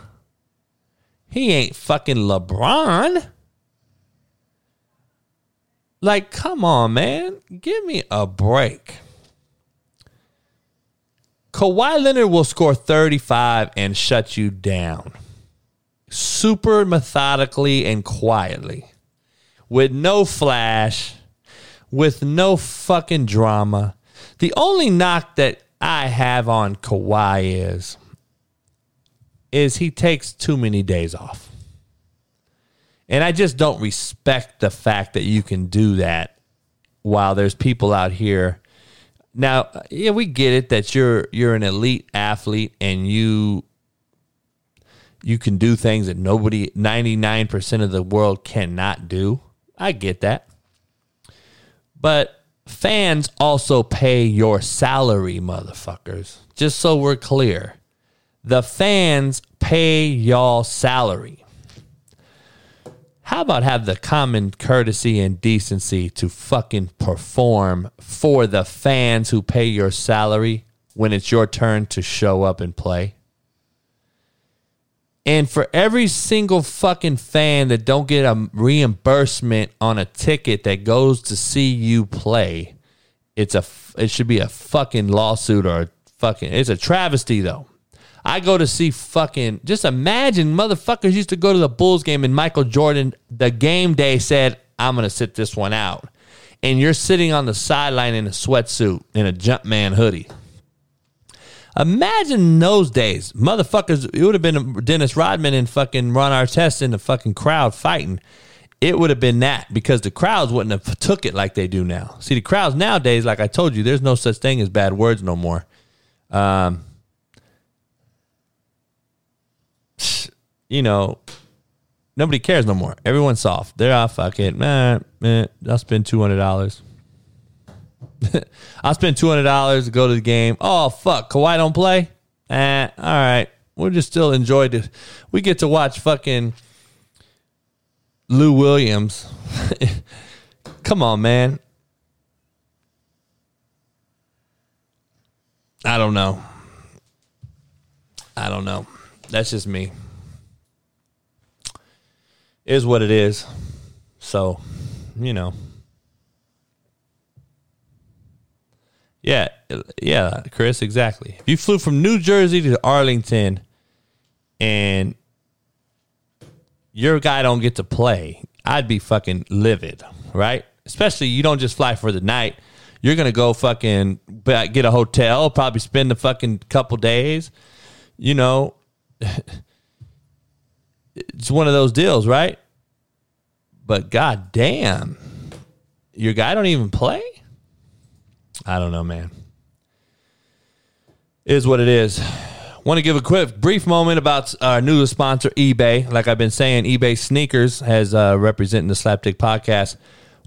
He ain't fucking LeBron. Like, come on, man. Give me a break. Kawhi Leonard will score thirty-five and shut you down. Super methodically and quietly. With no flash, with no fucking drama. The only knock that I have on Kawhi is, is he takes too many days off. And I just don't respect the fact that you can do that while there's people out here. Now, yeah, we get it that you're you're an elite athlete and you you can do things that nobody, ninety-nine percent of the world cannot do. I get that. But fans also pay your salary, motherfuckers. Just so we're clear. The fans pay y'all salary. How about have the common courtesy and decency to fucking perform for the fans who pay your salary when it's your turn to show up and play? And for every single fucking fan that don't get a reimbursement on a ticket that goes to see you play, it's a it should be a fucking lawsuit or a fucking it's a travesty though. I go to see fucking just imagine motherfuckers used to go to the Bulls game and Michael Jordan the game day said, "I'm gonna sit this one out," and you're sitting on the sideline in a sweatsuit, in a Jumpman hoodie. Imagine those days. Motherfuckers, it would have been Dennis Rodman and fucking Ron Artest in the fucking crowd fighting. It would have been that, because the crowds wouldn't have took it like they do now. See, the crowds nowadays, like I told you, there's no such thing as bad words no more. Um, you know, nobody cares no more. Everyone's soft. They're all fucking, man, man, I'll spend two hundred dollars. I'll spend two hundred dollars to go to the game. Oh, fuck, Kawhi don't play? Eh, all right. We'll just still enjoy this. We get to watch fucking Lou Williams. Come on, man. I don't know. I don't know. That's just me. Is what it is. So, you know. Yeah, yeah, Chris, exactly. If you flew from New Jersey to Arlington and your guy don't get to play, I'd be fucking livid, right? Especially you don't just fly for the night. You're going to go fucking get a hotel, probably spend a fucking couple days. You know, it's one of those deals, right? But goddamn, your guy don't even play? I don't know, man. It is what it is. Want to give a quick, brief moment about our newest sponsor, eBay. Like I've been saying, eBay Sneakers has uh, representing the Slapdick Podcast.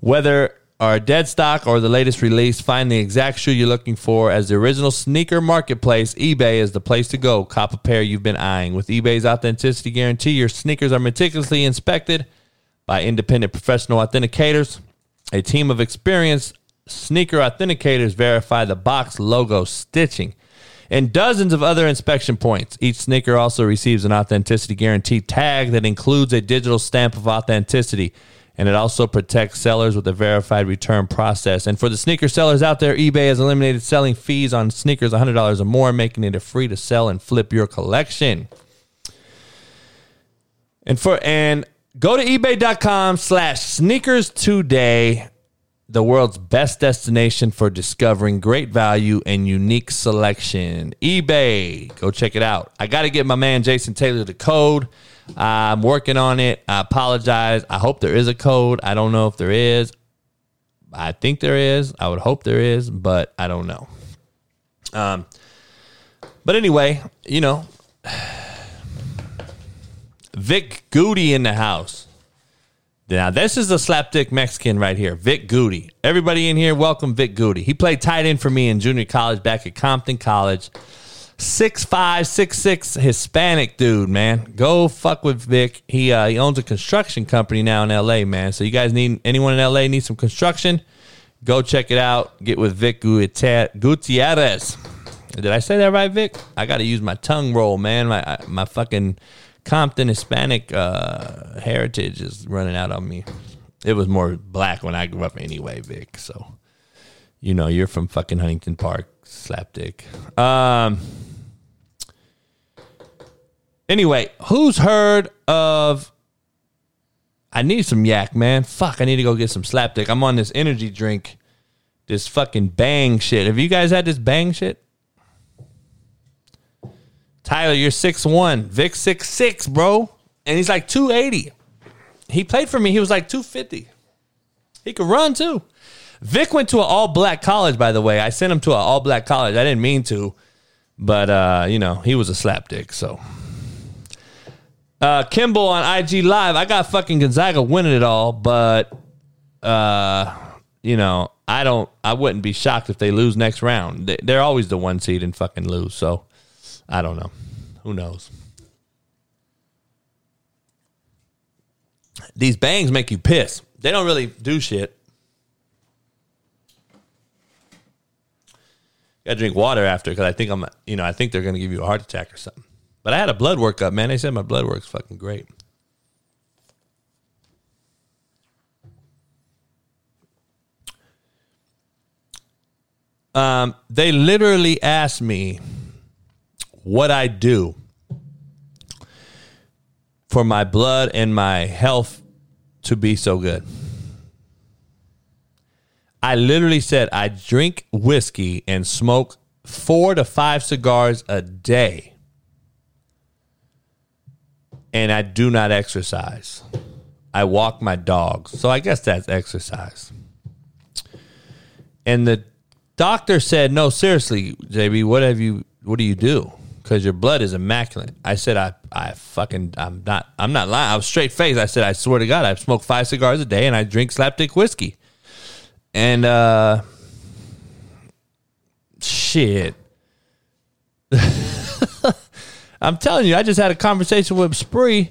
Whether our dead stock or the latest release, find the exact shoe you're looking for as the original sneaker marketplace. eBay is the place to go. Cop a pair you've been eyeing. With eBay's authenticity guarantee, your sneakers are meticulously inspected by independent professional authenticators. A team of experienced sneaker authenticators verify the box, logo, stitching, and dozens of other inspection points. Each sneaker also receives an authenticity guarantee tag that includes a digital stamp of authenticity, and it also protects sellers with a verified return process. And for the sneaker sellers out there, eBay has eliminated selling fees on sneakers one hundred dollars or more, making it a free to sell and flip your collection. And for and go to ebay.com slash sneakers today. The world's best destination for discovering great value and unique selection. eBay. Go check it out. I got to get my man Jason Taylor the code. Uh, I'm working on it. I apologize. I hope there is a code. I don't know if there is. I think there is. I would hope there is, but I don't know. Um, but anyway, you know, Vic Goody in the house. Now, this is a slapdick Mexican right here, Vic Goody. Everybody in here, welcome Vic Goody. He played tight end for me in junior college back at Compton College. six five, six six, Hispanic dude, man. Go fuck with Vic. He uh, he owns a construction company now in L A, man. So you guys need, anyone in L A need some construction? Go check it out. Get with Vic Gutierrez. Did I say that right, Vic? I got to use my tongue roll, man. My my fucking... Compton Hispanic uh, heritage is running out on me. It was more black when I grew up anyway, Vic. So, you know, you're from fucking Huntington Park, slapdick. Um, anyway, who's heard of... I need some yak, man. Fuck, I need to go get some slapdick. I'm on this energy drink, this fucking bang shit. Have you guys had this bang shit? Tyler, you're six one. Vic six six, bro. And he's like two eighty. He played for me. He was like two fifty. He could run, too. Vic went to an all-black college, by the way. I sent him to an all-black college. I didn't mean to. But, uh, you know, he was a slapdick, so. Uh, Kimball on I G Live. I got fucking Gonzaga winning it all, but, uh, you know, I don't. I wouldn't be shocked if they lose next round. They're always the one seed and fucking lose, so. I don't know. Who knows? These bangs make you piss. They don't really do shit. Got to drink water after because I think I'm, you know, I think they're going to give you a heart attack or something. But I had a blood workup, man. They said my blood work's fucking great. Um, they literally asked me what I do for my blood and my health to be so good. I literally said I drink whiskey and smoke four to five cigars a day. And I do not exercise. I walk my dog. So I guess that's exercise. And the doctor said, no, seriously, J B, what have you, what do you do? Because your blood is immaculate. I said, I, I fucking, I'm not, I'm not lying. I was straight faced. I said, I swear to God, I've smoked five cigars a day and I drink slapdick whiskey. And, uh, shit. I'm telling you, I just had a conversation with Spree.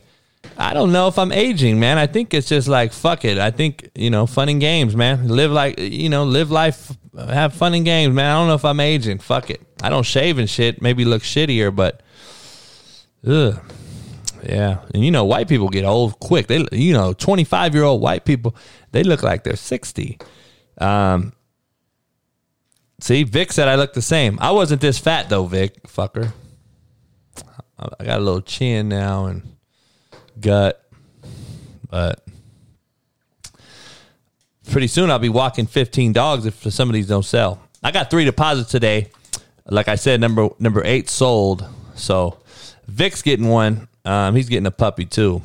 I don't know if I'm aging, man. I think it's just like, fuck it. I think, you know, fun and games, man. Live like, you know, live life, have fun and games, man. I don't know if I'm aging. Fuck it. I don't shave and shit. Maybe look shittier, but, ugh. Yeah. And, you know, white people get old quick. They, you know, twenty-five-year-old white people, they look like they're sixty. Um. See, Vic said I look the same. I wasn't this fat, though, Vic. Fucker. I got a little chin now and gut, but pretty soon I'll be walking fifteen dogs if some of these don't sell. I got three deposits today. Like I said, number number eight sold. So Vic's getting one. Um, he's getting a puppy too.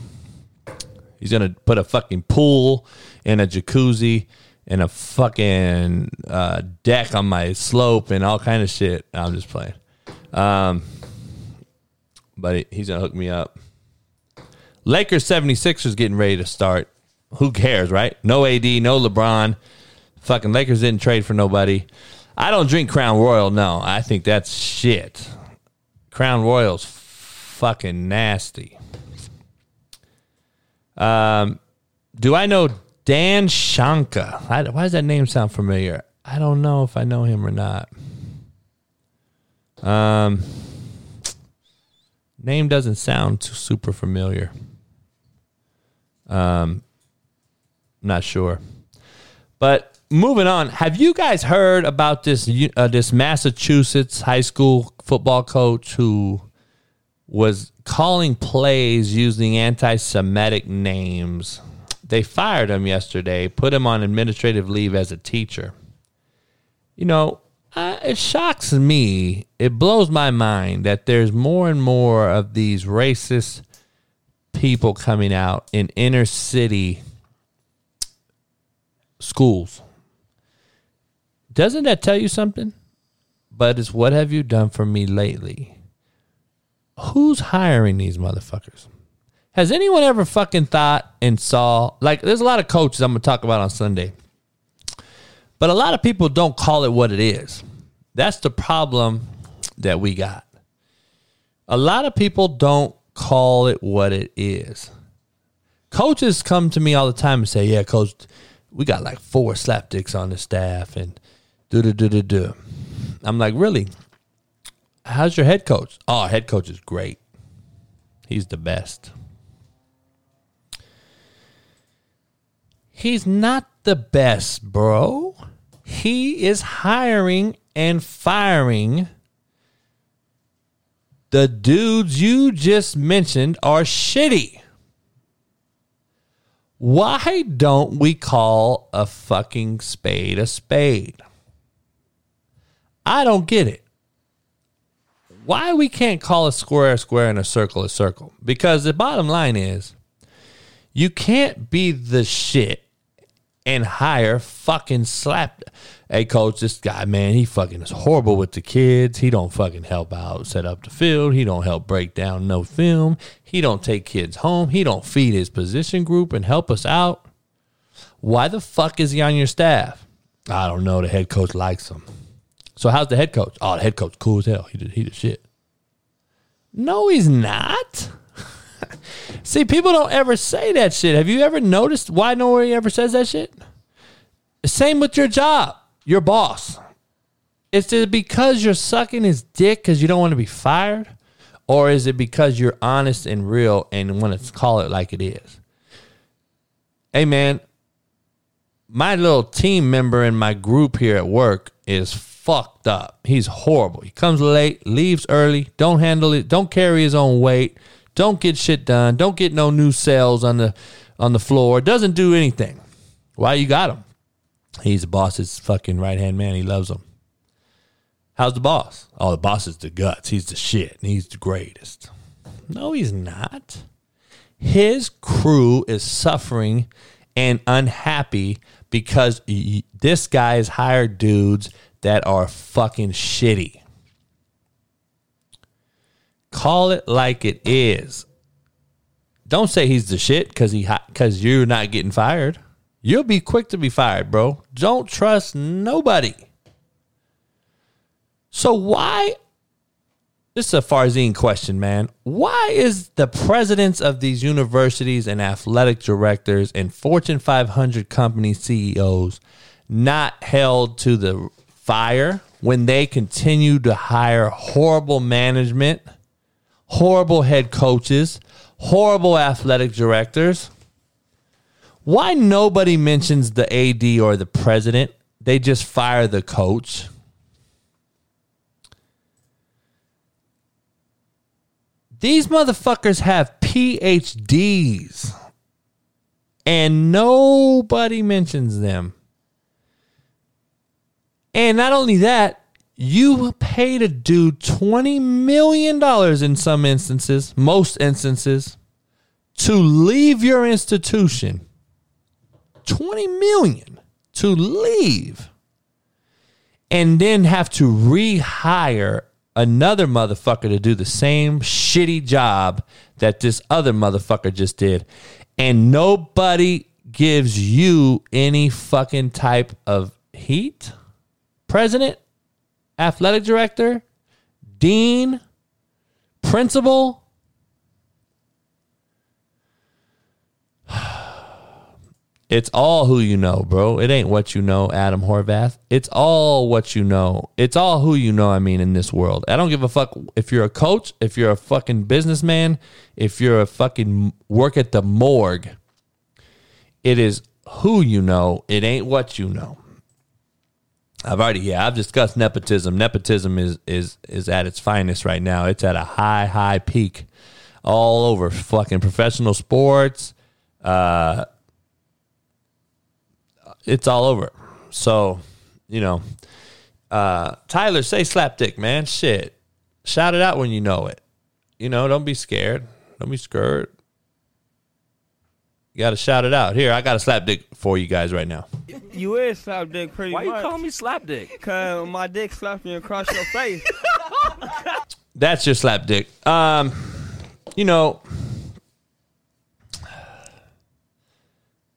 He's gonna put a fucking pool and a jacuzzi and a fucking uh, deck on my slope and all kind of shit. I'm just playing. Um, but he's gonna hook me up. Lakers seventy-sixers getting ready to start. Who cares, right? No A D, no LeBron. Fucking Lakers didn't trade for nobody. I don't drink Crown Royal, no. I think that's shit. Crown Royal's fucking nasty. Um, do I know Dan Shanka? I, why does that name sound familiar? I don't know if I know him or not. Um, name doesn't sound too super familiar. Um, not sure. But moving on, have you guys heard about this uh, this Massachusetts high school football coach who was calling plays using anti-Semitic names? They fired him yesterday, put him on administrative leave as a teacher. You know, uh, it shocks me. It blows my mind that there's more and more of these racist people coming out in inner city schools. Doesn't that tell you something? But it's what have you done for me lately? Who's hiring these motherfuckers? Has anyone ever fucking thought and saw, like, there's a lot of coaches I'm going to talk about on Sunday, but a lot of people don't call it what it is. That's the problem that we got. A lot of people don't call it what it is. Coaches come to me all the time and say, yeah, coach, we got like four slapdicks on the staff and do-do-do-do-do. I'm like, really? How's your head coach? Oh, head coach is great. He's the best. He's not the best, bro. He is hiring and firing. The dudes you just mentioned are shitty. Why don't we call a fucking spade a spade? I don't get it. Why we can't call a square a square and a circle a circle? Because the bottom line is, you can't be the shit and hire fucking slap. Hey, coach, this guy, man, he fucking is horrible with the kids. He don't fucking help out set up the field. He don't help break down no film. He don't take kids home. He don't feed his position group and help us out. Why the fuck is he on your staff? I don't know. The head coach likes him. So how's the head coach? Oh, the head coach cool as hell. He did, he did shit. No, he's not. See, people don't ever say that shit. Have you ever noticed why nobody ever says that shit? Same with your job, your boss. Is it because you're sucking his dick because you don't want to be fired? Or is it because you're honest and real and want to call it like it is? Hey, man, my little team member in my group here at work is fucked up. He's horrible. He comes late, leaves early, don't handle it, don't carry his own weight, don't get shit done, don't get no new sales on the on the floor, doesn't do anything. Why you got him? He's the boss's fucking right-hand man. He loves him. How's the boss? Oh, the boss is the guts. He's the shit, and he's the greatest. No, he's not. His crew is suffering and unhappy because he, this guy has hired dudes that are fucking shitty. Call it like it is. Don't say he's the shit because he because you're not getting fired. You'll be quick to be fired, bro. Don't trust nobody. So why, this is a Farzine question, man. Why is the presidents of these universities and athletic directors and Fortune five hundred company C E Os not held to the fire when they continue to hire horrible management, horrible head coaches, horrible athletic directors? Why nobody mentions the A D or the president? They just fire the coach. These motherfuckers have P H Ds, and nobody mentions them. And not only that, you paid a dude twenty million dollars in some instances, most instances, to leave your institution. twenty million dollars to leave and then have to rehire another motherfucker to do the same shitty job that this other motherfucker just did. And nobody gives you any fucking type of heat. President, athletic director, dean, principal. It's all who you know, bro. It ain't what you know, Adam Horvath. It's all what you know. It's all who you know, I mean, in this world. I don't give a fuck if you're a coach, if you're a fucking businessman, if you're a fucking work at the morgue. It is who you know. It ain't what you know. I've already, yeah, I've discussed nepotism. Nepotism is is is at its finest right now. It's at a high, high peak all over fucking professional sports, uh, it's all over. So, you know, uh, Tyler, say slapdick, man. Shit. Shout it out when you know it. You know, don't be scared. Don't be scared. You got to shout it out. Here, I got a slapdick for you guys right now. You is slapdick pretty much. Why you call me slapdick? Because my dick slapped me across your face. That's your slapdick. Um, you know...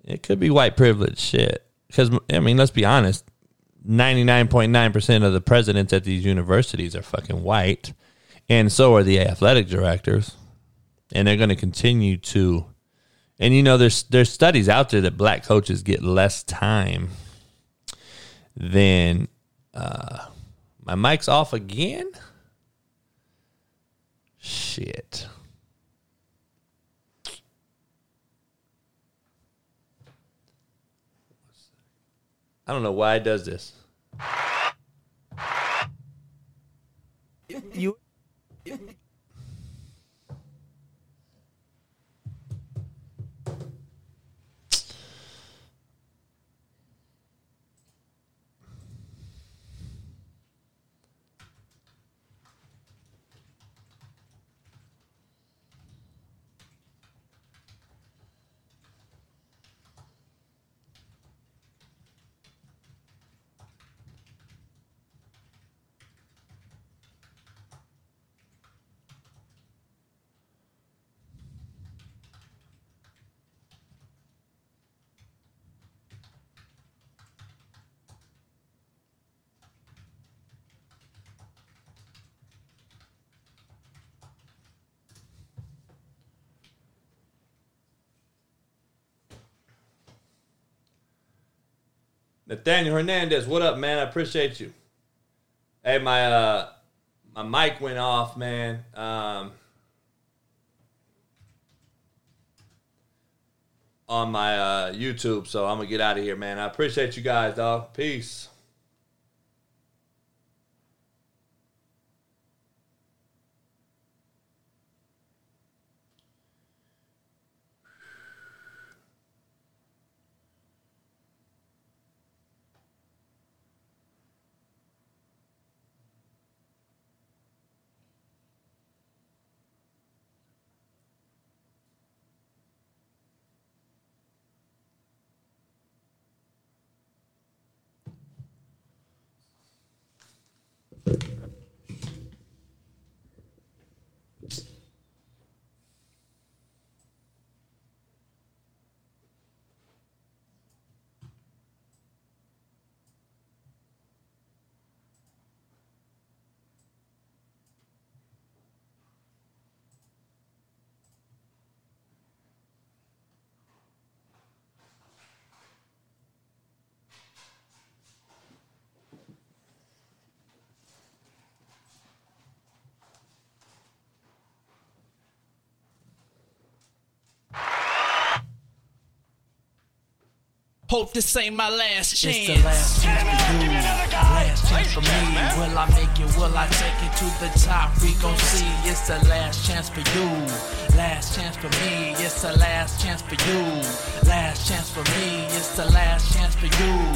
It could be white privilege shit. Because, I mean, let's be honest, ninety-nine point nine percent of the presidents at these universities are fucking white. And so are the athletic directors. And they're going to continue to. And, you know, there's there's studies out there that black coaches get less time than. Uh, my mic's off again? Shit. I don't know why it does this. You, you. Nathaniel Hernandez, what up, man? I appreciate you. Hey, my uh, my mic went off, man. Um, on my uh, YouTube, so I'm going to get out of here, man. I appreciate you guys, dog. Peace. Hope this ain't my last chance. It's the last chance to do. Give me another guy. Last chance for me. Will I make it? Will I take it to the top? We gon' see. It's the last chance for you. Last chance for me. It's the last chance for you. Last chance for me. It's the last chance for you.